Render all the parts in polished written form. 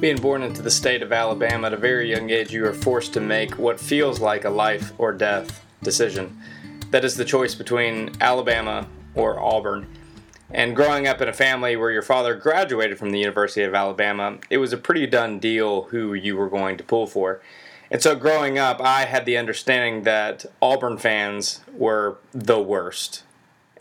Being born into the state of Alabama at a very young age, you are forced to make what feels like a life or death decision. That is the choice between Alabama or Auburn. And growing up in a family where your father graduated from the University of Alabama, it was a pretty done deal who you were going to pull for. And so growing up, I had the understanding that Auburn fans were the worst,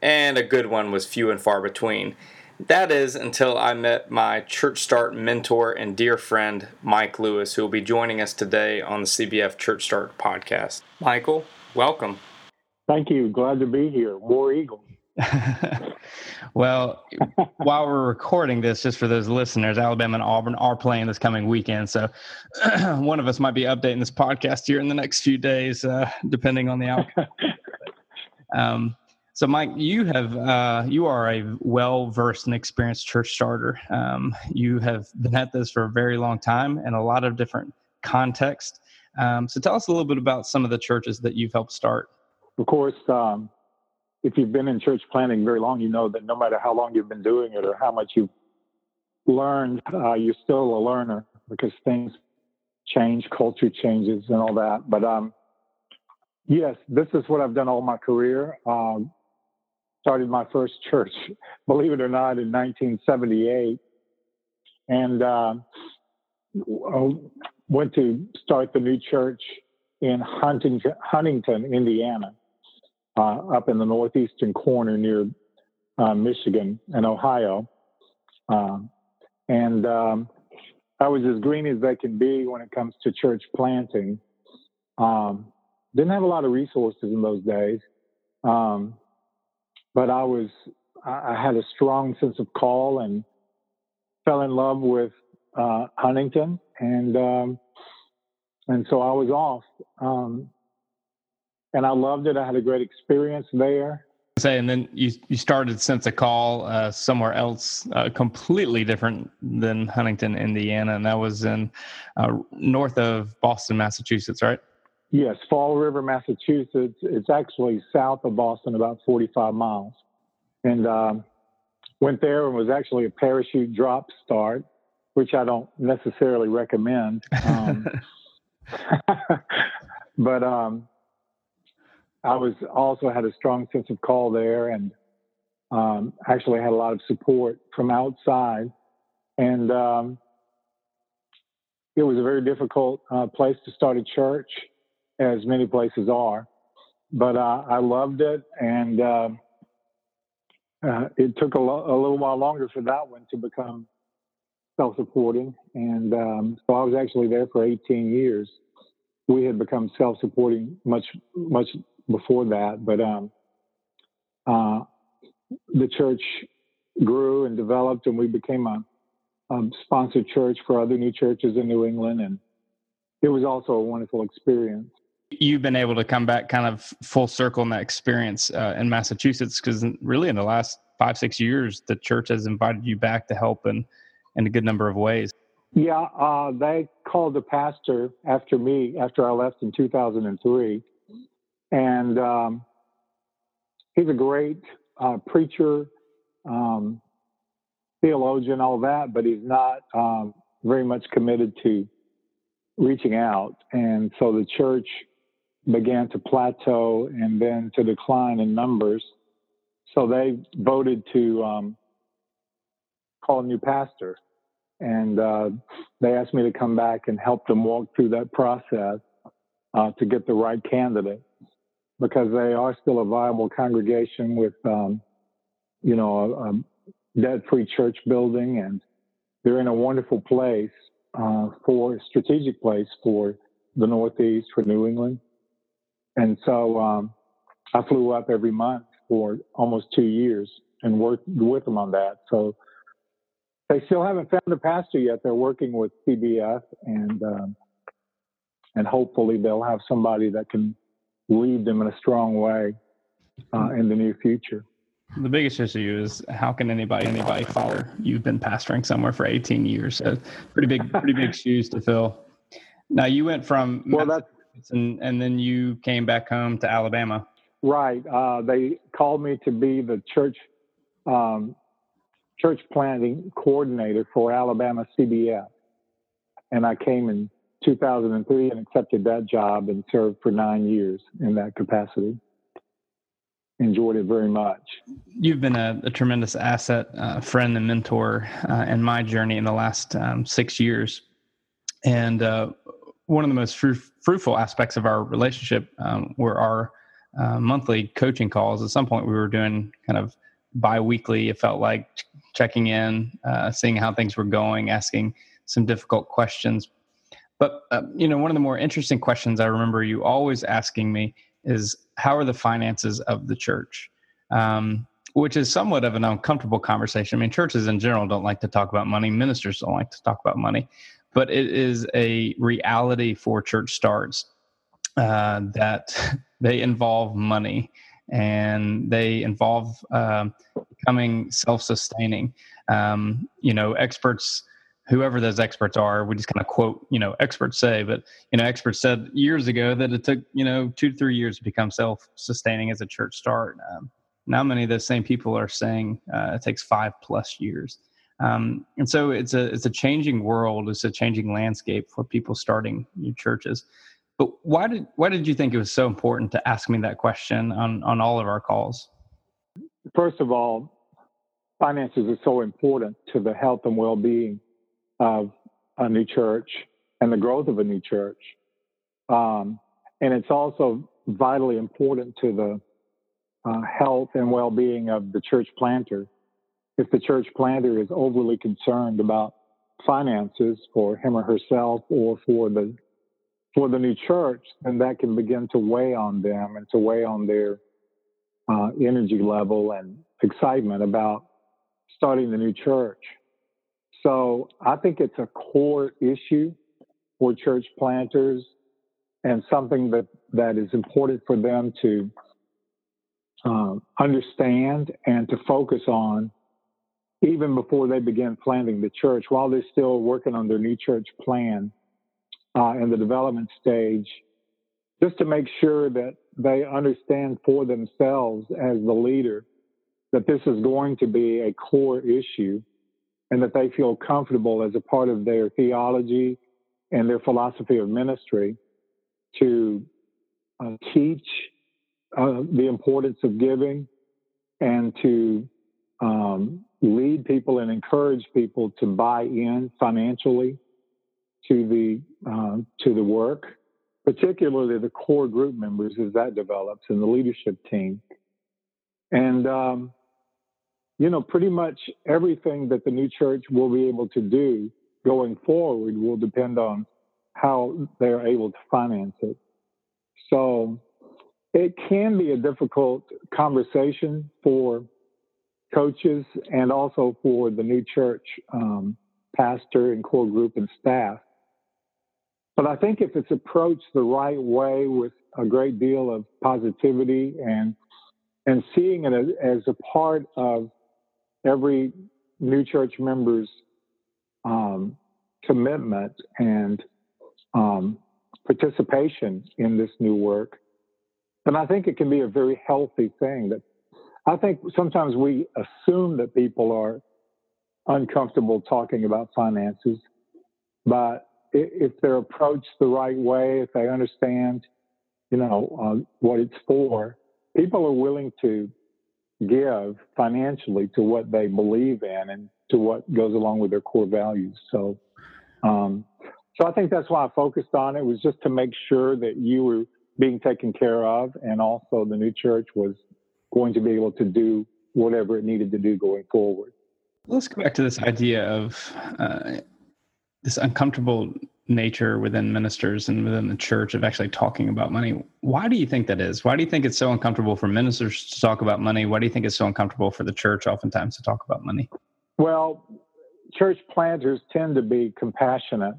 and a good one was few and far between. That is until I met my Church Start mentor and dear friend, Mike Lewis, who will be joining us today on the CBF Church Start podcast. Michael, welcome. Thank you. Glad to be here. War Eagle. Well, while we're recording this, just for those listeners, Alabama and Auburn are playing this coming weekend. So one of us might be updating this podcast here in the next few days, depending on the outcome. So, Mike, you are a well-versed and experienced church starter. You have been at this for a very long time in a lot of different contexts. So tell us a little bit about some of the churches that you've helped start. Of course, if you've been in church planting very long, you know that no matter how long you've been doing it or how much you've learned, you're still a learner because things change, culture changes and all that. But yes, this is what I've done all my career. Started my first church, believe it or not, in 1978, and went to start the new church in Huntington, Indiana, up in the northeastern corner near Michigan and Ohio. I was as green as they can be when it comes to church planting. Didn't have a lot of resources in those days. But I had a strong sense of call and fell in love with Huntington, and so I was off. And I loved it. I had a great experience there. And then you started Sense of Call somewhere else, completely different than Huntington, Indiana, and that was in north of Boston, Massachusetts, right? Yes, Fall River, Massachusetts. It's actually south of Boston, about 45 miles. And went there and was actually a parachute drop start, which I don't necessarily recommend. But I was also had a strong sense of call there, and actually had a lot of support from outside. And it was a very difficult place to start a church, as many places are, but I loved it, and it took a little while longer for that one to become self-supporting, and so I was actually there for 18 years. We had become self-supporting much before that, but the church grew and developed, and we became a sponsored church for other new churches in New England, and it was also a wonderful experience. You've been able to come back kind of full circle in that experience in Massachusetts, because really in the last 5-6 years, the church has invited you back to help in a good number of ways. Yeah, they called the pastor after me, after I left in 2003. And he's a great preacher, theologian, all that, but he's not very much committed to reaching out. And so the church began to plateau and then to decline in numbers. So they voted to call a new pastor. And they asked me to come back and help them walk through that process to get the right candidate, because they are still a viable congregation with, a debt-free church building, and they're in a wonderful place. Strategic place for the Northeast, for New England. And so I flew up every month for almost 2 years and worked with them on that. So they still haven't found a pastor yet. They're working with CBF, and hopefully they'll have somebody that can lead them in a strong way in the near future. The biggest issue is how can anybody follow? You've been pastoring somewhere for 18 years, so pretty big shoes to fill. Now you went from Massachusetts and then you came back home to Alabama. Right. They called me to be the church planting coordinator for Alabama CBF, And I came in 2003 and accepted that job and served for 9 years in that capacity. Enjoyed it very much. You've been a tremendous asset, friend and mentor in my journey in the last 6 years. And one of the most fruitful aspects of our relationship were our monthly coaching calls. At some point, we were doing kind of bi-weekly, it felt like, checking in, seeing how things were going, asking some difficult questions. But, one of the more interesting questions I remember you always asking me is, how are the finances of the church? Which is somewhat of an uncomfortable conversation. I mean, churches in general don't like to talk about money. Ministers don't like to talk about money. But it is a reality for church starts that they involve money and they involve becoming self-sustaining. Experts, whoever those experts are, we just kind of quote, experts say, but, experts said years ago that it took, 2 to 3 years to become self-sustaining as a church start. Now many of those same people are saying it takes 5+ years. And so it's a changing world. It's a changing landscape for people starting new churches. But why did you think it was so important to ask me that question on all of our calls? First of all, finances are so important to the health and well-being of a new church and the growth of a new church. And it's also vitally important to the health and well-being of the church planter. If the church planter is overly concerned about finances for him or herself or for the new church, then that can begin to weigh on them and to weigh on their energy level and excitement about starting the new church. So I think it's a core issue for church planters and something that is important for them to understand and to focus on even before they begin planting the church, while they're still working on their new church plan in the development stage, just to make sure that they understand for themselves as the leader that this is going to be a core issue and that they feel comfortable as a part of their theology and their philosophy of ministry to teach the importance of giving and to lead people and encourage people to buy in financially to the work, particularly the core group members as that develops and the leadership team. And, pretty much everything that the new church will be able to do going forward will depend on how they're able to finance it. So it can be a difficult conversation for coaches and also for the new church pastor and core group and staff. But I think if it's approached the right way with a great deal of positivity and seeing it as a part of every new church member's commitment and participation in this new work, then I think it can be a very healthy thing. That I think sometimes we assume that people are uncomfortable talking about finances, but if they're approached the right way, if they understand, what it's for, people are willing to give financially to what they believe in and to what goes along with their core values. So, I think that's why I focused on it, was just to make sure that you were being taken care of, and also the new church was going to be able to do whatever it needed to do going forward. Let's go back to this idea of this uncomfortable nature within ministers and within the church of actually talking about money. Why do you think that is? Why do you think it's so uncomfortable for ministers to talk about money? Why do you think it's so uncomfortable for the church oftentimes to talk about money? Well, church planters tend to be compassionate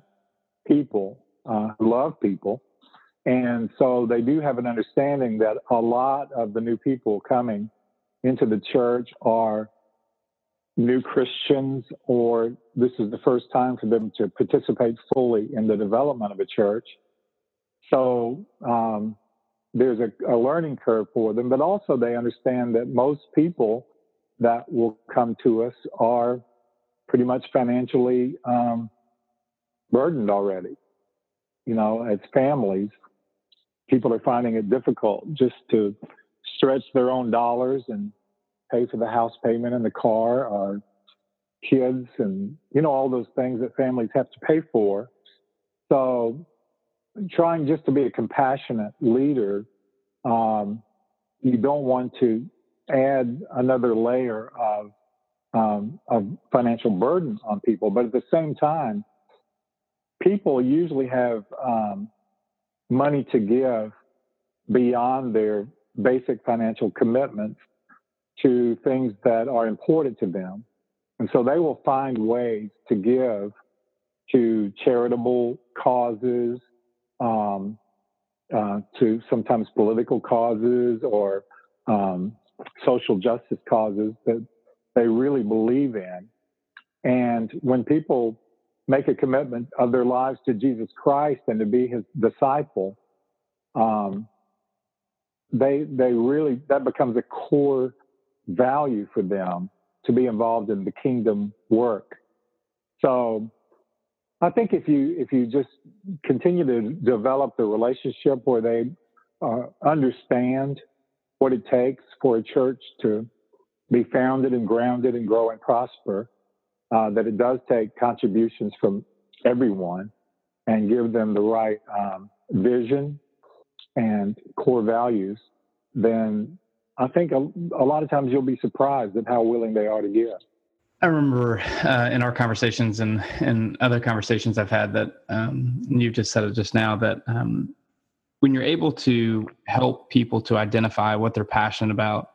people, who love people. And so they do have an understanding that a lot of the new people coming into the church are new Christians, or this is the first time for them to participate fully in the development of a church. So there's a learning curve for them, but also they understand that most people that will come to us are pretty much financially burdened already. You know, as families, people are finding it difficult just to stretch their own dollars and pay for the house payment and the car or kids and, you know, all those things that families have to pay for. So trying just to be a compassionate leader, you don't want to add another layer of financial burden on people. But at the same time, people usually have money to give beyond their basic financial commitments to things that are important to them. And so they will find ways to give to charitable causes, to sometimes political causes or social justice causes that they really believe in. And when people make a commitment of their lives to Jesus Christ and to be his disciple, they really, that becomes a core value for them to be involved in the kingdom work. So I think if you just continue to develop the relationship where they understand what it takes for a church to be founded and grounded and grow and prosper, that it does take contributions from everyone and give them the right vision and core values, then I think a lot of times you'll be surprised at how willing they are to give. I remember in our conversations and other conversations I've had that you just said it just now, that when you're able to help people to identify what they're passionate about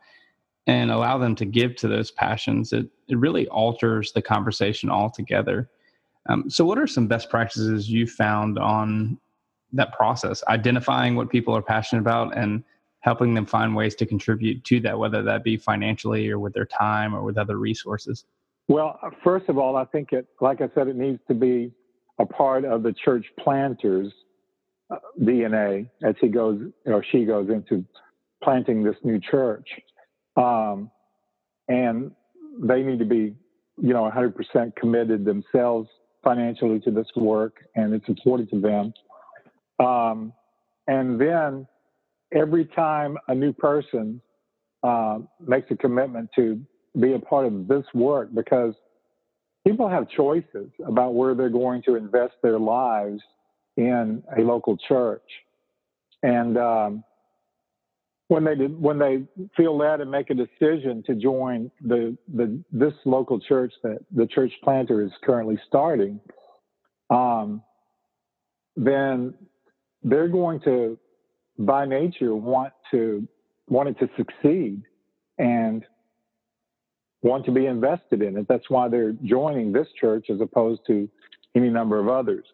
and allow them to give to those passions, it really alters the conversation altogether. So what are some best practices you found on that process, identifying what people are passionate about and helping them find ways to contribute to that, whether that be financially or with their time or with other resources? Well, first of all, I think like I said, it needs to be a part of the church planter's DNA as he goes or she goes into planting this new church. And they need to be, 100% committed themselves financially to this work, and it's important to them. And then every time a new person makes a commitment to be a part of this work, because people have choices about where they're going to invest their lives in a local church. And when they feel led and make a decision to join this local church that the church planter is currently starting, then they're going to, by nature, want it to succeed and want to be invested in it. That's why they're joining this church as opposed to any number of others.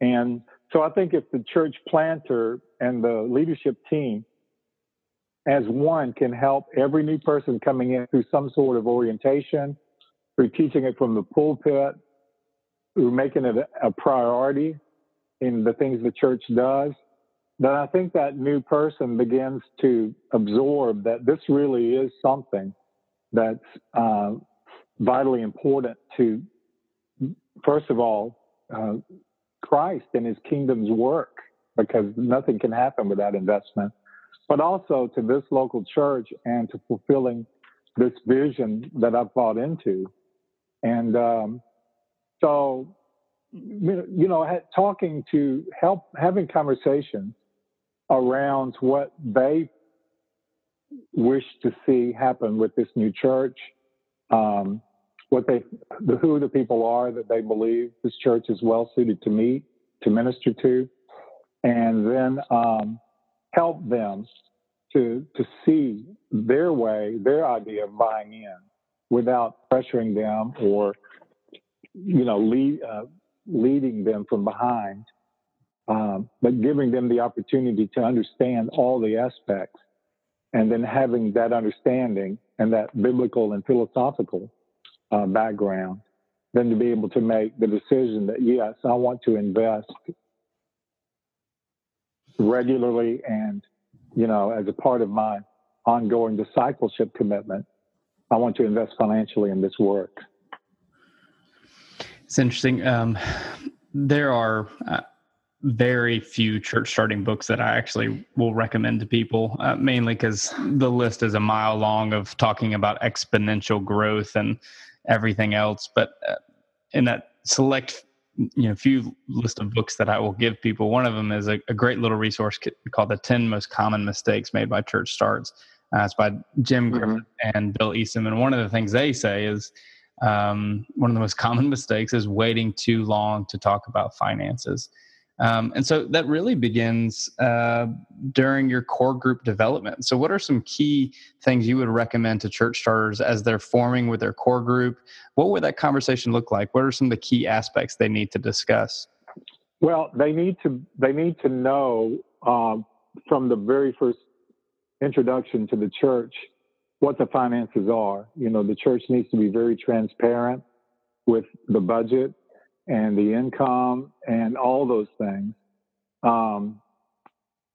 And so I think if the church planter and the leadership team as one can help every new person coming in through some sort of orientation, through teaching it from the pulpit, through making it a priority in the things the church does, then I think that new person begins to absorb that this really is something that's vitally important to, first of all, Christ and his kingdom's work, because nothing can happen without investment, but also to this local church and to fulfilling this vision that I've bought into. And so, having conversations around what they wish to see happen with this new church, who the people are that they believe this church is well suited to meet, to minister to, and then help them to see their way, their idea of buying in without pressuring them or, leading them from behind. But giving them the opportunity to understand all the aspects, and then having that understanding and that biblical and philosophical background, then to be able to make the decision that, yes, I want to invest regularly and, as a part of my ongoing discipleship commitment, I want to invest financially in this work. It's interesting. there are very few church starting books that I actually will recommend to people, mainly because the list is a mile long of talking about exponential growth and everything else. But in that select few list of books that I will give people, one of them is a great little resource called The 10 Most Common Mistakes Made by Church Starts. It's by Jim Griffith and Bill Easton. And one of the things they say is one of the most common mistakes is waiting too long to talk about finances. And so that really begins during your core group development. So what are some key things you would recommend to church starters as they're forming with their core group? What would that conversation look like? What are some of the key aspects they need to discuss? Well, they need to know from the very first introduction to the church what the finances are. You know, the church needs to be very transparent with the budget and the income and all those things.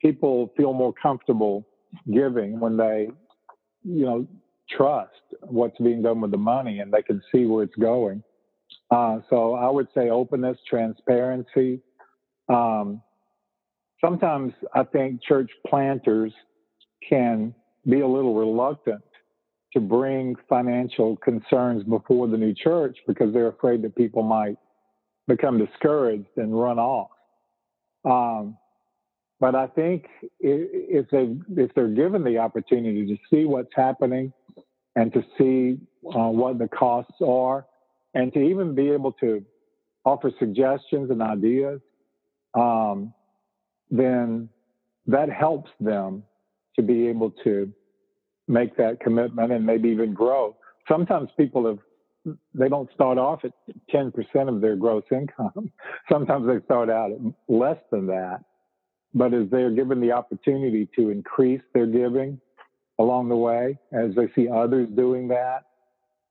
People feel more comfortable giving when they, trust what's being done with the money and they can see where it's going. So I would say openness, transparency. Sometimes I think church planters can be a little reluctant to bring financial concerns before the new church because they're afraid that people might become discouraged and run off. But I think if they're given the opportunity to see what's happening and to see what the costs are and to even be able to offer suggestions and ideas, then that helps them to be able to make that commitment and maybe even grow. Sometimes people they don't start off at 10% of their gross income. Sometimes they start out at less than that. But as they're given the opportunity to increase their giving along the way, as they see others doing that,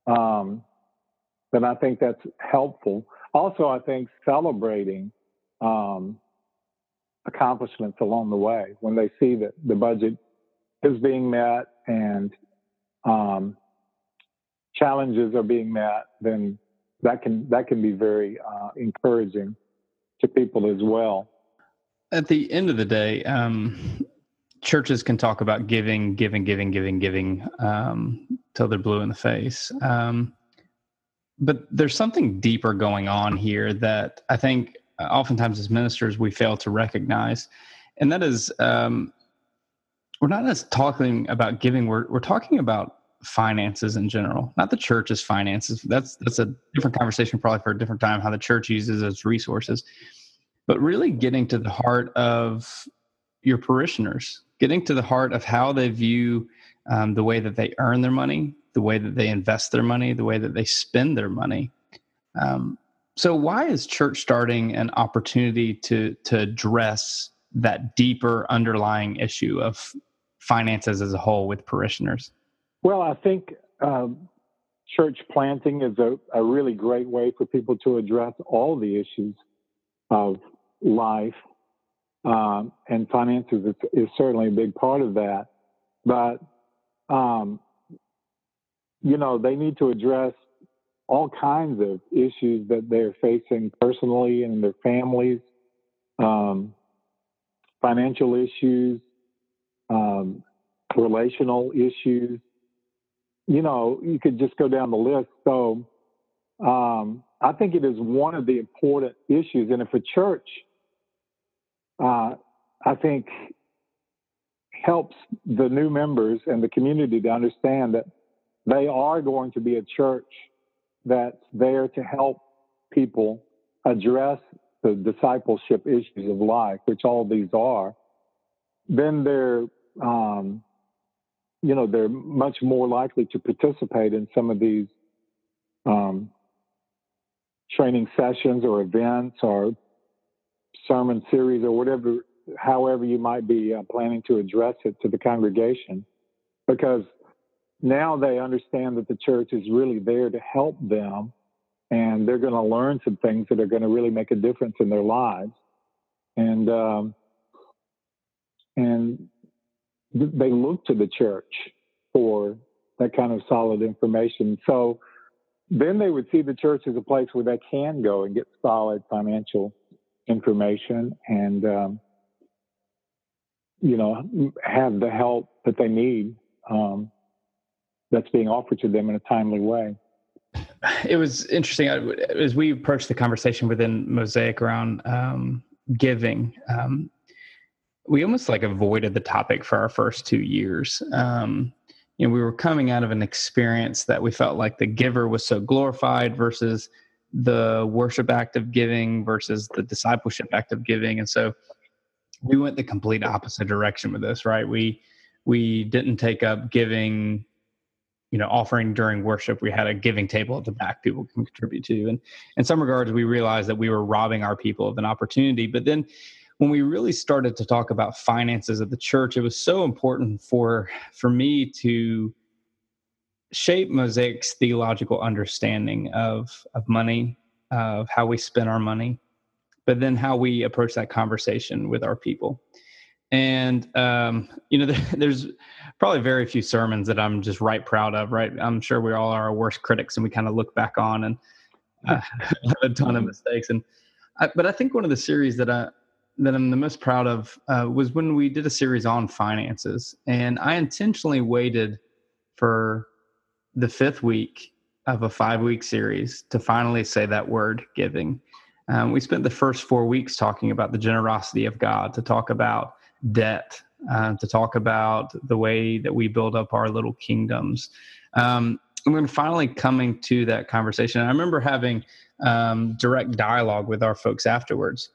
then I think that's helpful. Also, I think celebrating accomplishments along the way, when they see that the budget is being met and challenges are being met, then that can be very encouraging to people as well. At the end of the day, churches can talk about giving till they're blue in the face. But there's something deeper going on here that I think oftentimes as ministers we fail to recognize, and that is we're not just talking about giving, we're talking about finances in general, not the church's finances. That's a different conversation, probably for a different time, how the church uses its resources, but really getting to the heart of your parishioners, getting to the heart of how they view the way that they earn their money, the way that they invest their money, the way that they spend their money. So why is church starting an opportunity to address that deeper underlying issue of finances as a whole with parishioners? Well, I think church planting is a really great way for people to address all the issues of life, and finances is certainly a big part of that. But, they need to address all kinds of issues that they're facing personally and in their families, financial issues, relational issues. You could just go down the list. So I think it is one of the important issues. And if a church, I think, helps the new members and the community to understand that they are going to be a church that's there to help people address the discipleship issues of life, which all these are, then they're they're much more likely to participate in some of these training sessions or events or sermon series or whatever, however you might be planning to address it to the congregation, because now they understand that the church is really there to help them and they're going to learn some things that are going to really make a difference in their lives. And they look to the church for that kind of solid information. So Then they would see the church as a place where they can go and get solid financial information and, you know, have the help that they need that's being offered to them in a timely way. It was interesting. As we approached the conversation within Mosaic around giving, we almost like avoided the topic for our first 2 years. You know, we were coming out of an experience that we felt like the giver was so glorified versus the worship act of giving versus the discipleship act of giving. And so we went the complete opposite direction with this, right? We didn't take up giving, you know, offering during worship. We had a giving table at the back people can contribute to. And in some regards, we realized that we were robbing our people of an opportunity. But then when we really started to talk about finances at the church, it was so important for me to shape Mosaic's theological understanding of money, of how we spend our money, but then how we approach that conversation with our people. And, you know, there's probably very few sermons that I'm just right proud of, right? I'm sure we all are our worst critics, and we kind of look back on and a ton of mistakes. But I think one of the series that I'm the most proud of was when we did a series on finances. And I intentionally waited for the fifth week of a 5-week series to finally say that word, giving. We spent the first 4 weeks talking about the generosity of God, to talk about debt, to talk about the way that we build up our little kingdoms. And then finally coming to that conversation, I remember having direct dialogue with our folks afterwards.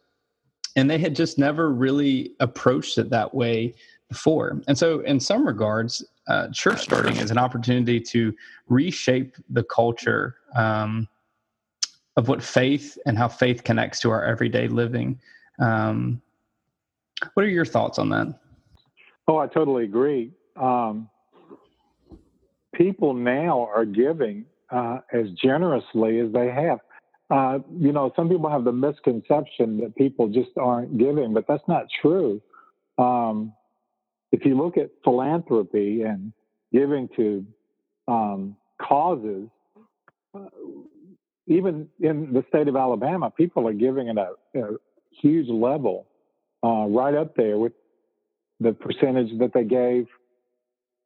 And they had just never really approached it that way before. And so in some regards, church starting is an opportunity to reshape the culture of what faith and how faith connects to our everyday living. What are your thoughts on that? Oh, I totally agree. People now are giving as generously as they have. You know, some people have the misconception that people just aren't giving, but that's not true. If you look at philanthropy and giving to causes, even in the state of Alabama, people are giving at a huge level, right up there with the percentage that they gave,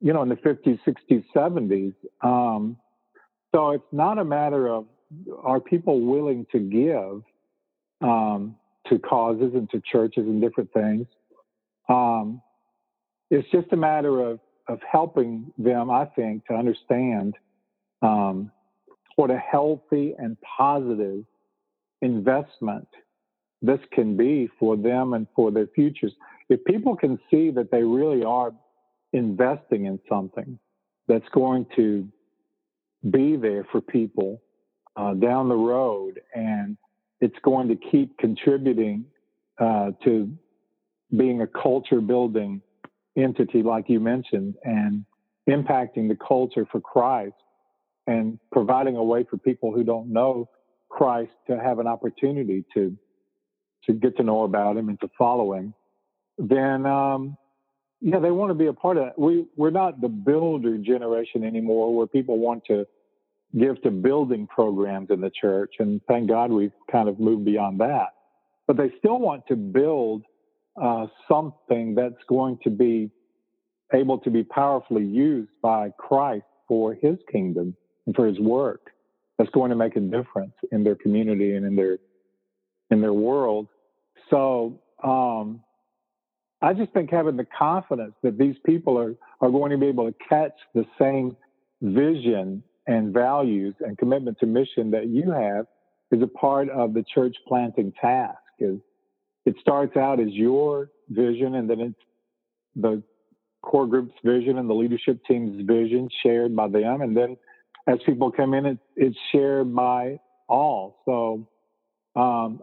you know, in the 50s, 60s, 70s. So it's not a matter of, are people willing to give to causes and to churches and different things? It's just a matter of helping them, I think, to understand what a healthy and positive investment this can be for them and for their futures. If people can see that they really are investing in something that's going to be there for people down the road, and it's going to keep contributing to being a culture-building entity, like you mentioned, and impacting the culture for Christ and providing a way for people who don't know Christ to have an opportunity to get to know about him and to follow him, then, yeah, they want to be a part of that. We're not the builder generation anymore where people want to give to building programs in the church, and thank God we've kind of moved beyond that. But they still want to build something that's going to be able to be powerfully used by Christ for his kingdom and for his work that's going to make a difference in their community and in their world. So I just think having the confidence that these people are going to be able to catch the same vision and values and commitment to mission that you have is a part of the church planting task. It starts out as your vision, and then it's the core group's vision and the leadership team's vision shared by them. And then as people come in, it's shared by all. So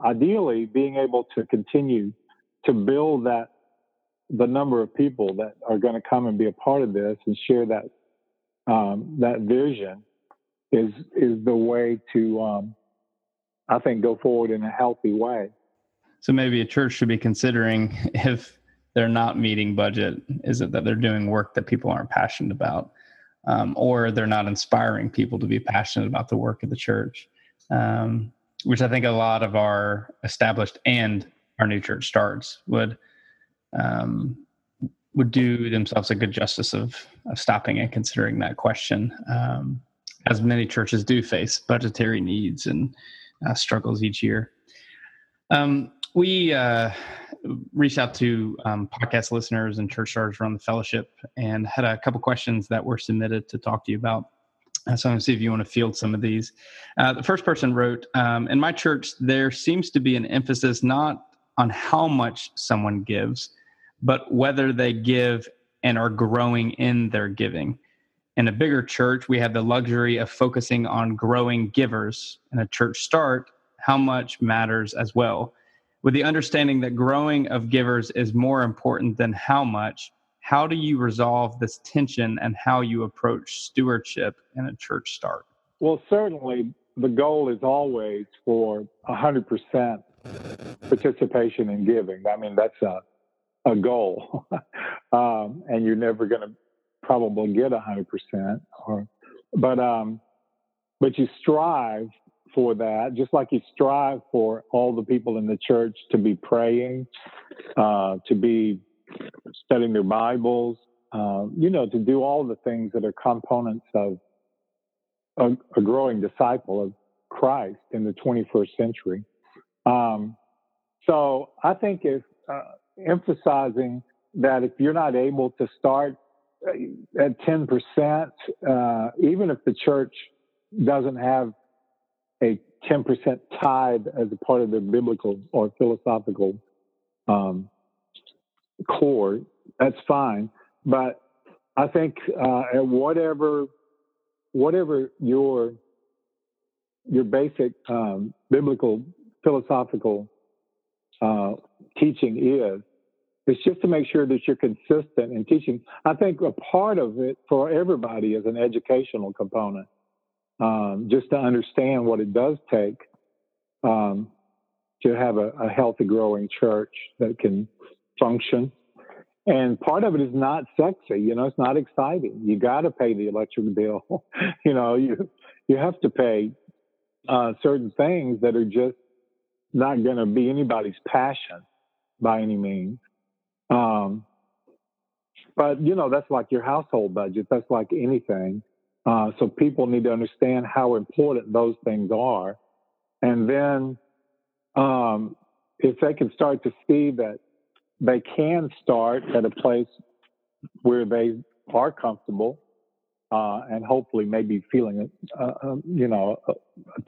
ideally, being able to continue to build that, the number of people that are going to come and be a part of this and share that vision is the way to, I think, go forward in a healthy way. So maybe a church should be considering, if they're not meeting budget, is it that they're doing work that people aren't passionate about? or they're not inspiring people to be passionate about the work of the church, which I think a lot of our established and our new church starts would do themselves a good justice of stopping and considering that question, as many churches do face budgetary needs and struggles each year. We reached out to podcast listeners and church starters around the fellowship and had a couple questions that were submitted to talk to you about. So I'm going to see if you want to field some of these. The first person wrote, in my church, there seems to be an emphasis not on how much someone gives, but whether they give and are growing in their giving. In a bigger church, we have the luxury of focusing on growing givers. In a church start, how much matters as well. With the understanding that growing of givers is more important than how much, how do you resolve this tension and how you approach stewardship in a church start? Well, certainly the goal is always for 100% participation in giving. I mean, that's a goal. And you're never going to probably get 100%. But you strive for that, just like you strive for all the people in the church to be praying, to be studying their Bibles, to do all the things that are components of a growing disciple of Christ in the 21st century. So I think if emphasizing that if you're not able to start at 10%, even if the church doesn't have a 10% tithe as a part of their biblical or philosophical core, that's fine. But I think at whatever your basic biblical philosophical teaching is, it's just to make sure that you're consistent in teaching. I think a part of it for everybody is an educational component. Just to understand what it does take to have a healthy, growing church that can function. And part of it is not sexy, it's not exciting. You got to pay the electric bill. You have to pay certain things that are just not going to be anybody's passion by any means. But, that's like your household budget. That's like anything. So people need to understand how important those things are. And then if they can start to see that they can start at a place where they are comfortable and hopefully maybe feeling, a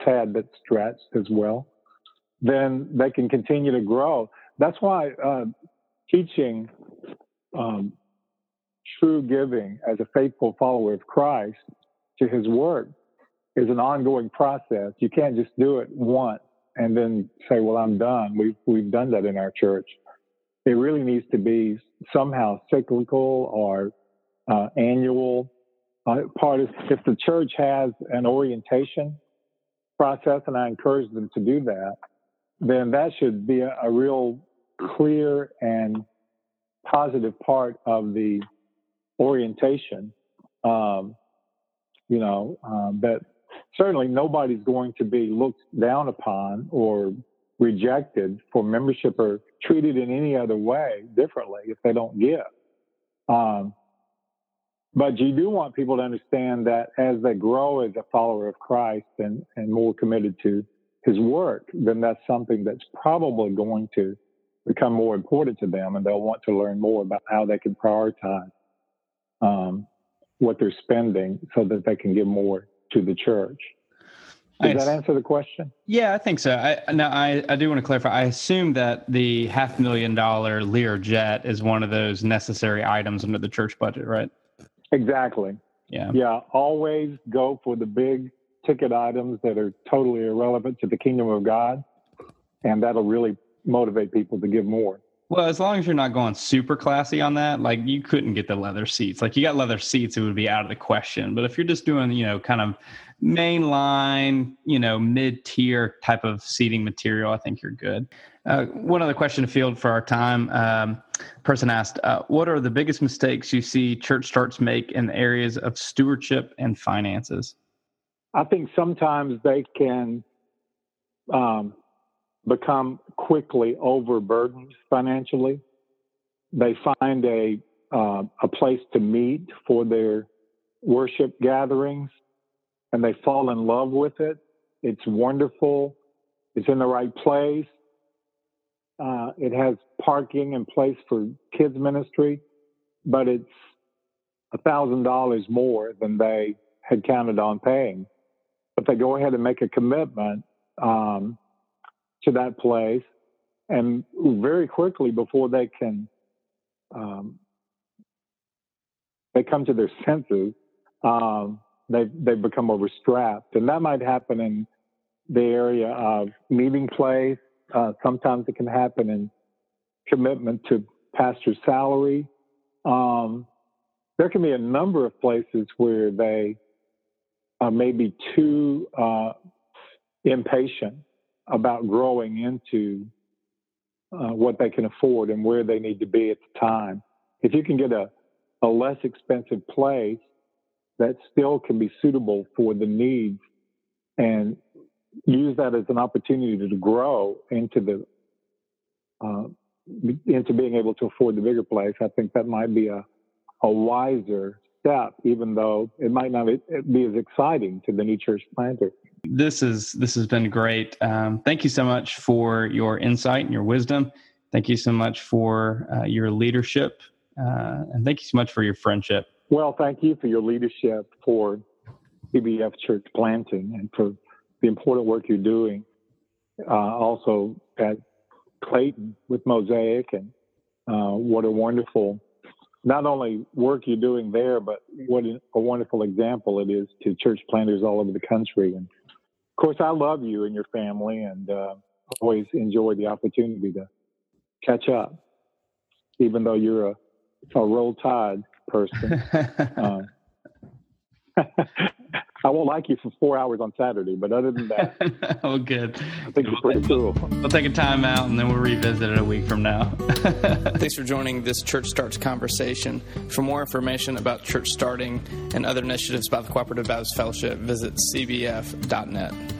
tad bit stretched as well, then they can continue to grow. That's why teaching true giving as a faithful follower of Christ to his work is an ongoing process. You can't just do it once and then say, well, I'm done. We've done that in our church. It really needs to be somehow cyclical or annual. Part is if the church has an orientation process, and I encourage them to do that, then that should be a real clear and positive part of the orientation. But certainly nobody's going to be looked down upon or rejected for membership or treated in any other way differently if they don't give. But you do want people to understand that as they grow as a follower of Christ and more committed to his work, then that's something that's probably going to become more important to them, and they'll want to learn more about how they can prioritize what they're spending so that they can give more to the church. Does that answer the question? Yeah, I think so. I do want to clarify. I assume that the $500,000 Learjet is one of those necessary items under the church budget, right? Exactly. Yeah. Always go for the big ticket items that are totally irrelevant to the kingdom of God, and that'll really motivate people to give more. Well, as long as you're not going super classy on that, like you couldn't get the leather seats. Like you got leather seats, it would be out of the question. But if you're just doing, you know, kind of mainline, you know, mid-tier type of seating material, I think you're good. One other question to field for our time. Person asked, what are the biggest mistakes you see church starts make in the areas of stewardship and finances? I think sometimes they can become quickly overburdened financially. They find a place to meet for their worship gatherings, and they fall in love with it. It's wonderful. It's in the right place. It has parking and place for kids ministry, but it's $1,000 more than they had counted on paying. But they go ahead and make a commitment to that place, and very quickly before they can, they come to their senses. They've become overstrapped, and that might happen in the area of meeting place. Sometimes it can happen in commitment to pastor's salary. There can be a number of places where they may be too impatient about growing into what they can afford and where they need to be at the time. If you can get a less expensive place that still can be suitable for the needs and use that as an opportunity to grow into the into being able to afford the bigger place, I think that might be a wiser step, even though it might not be as exciting to the new church planter. This has been great. Thank you so much for your insight and your wisdom. Thank you so much for your leadership. And thank you so much for your friendship. Well, thank you for your leadership for CBF Church Planting and for the important work you're doing also at Clayton with Mosaic. And what a wonderful, not only work you're doing there, but what a wonderful example it is to church planters all over the country. And of course, I love you and your family, and always enjoy the opportunity to catch up, even though you're a Roll Tide person. I won't like you for 4 hours on Saturday, but other than that, oh, good. I think it's pretty cool. We'll take a time out, and then we'll revisit it a week from now. Thanks for joining this Church Starts conversation. For more information about church starting and other initiatives by the Cooperative Baptist Fellowship, visit cbf.net.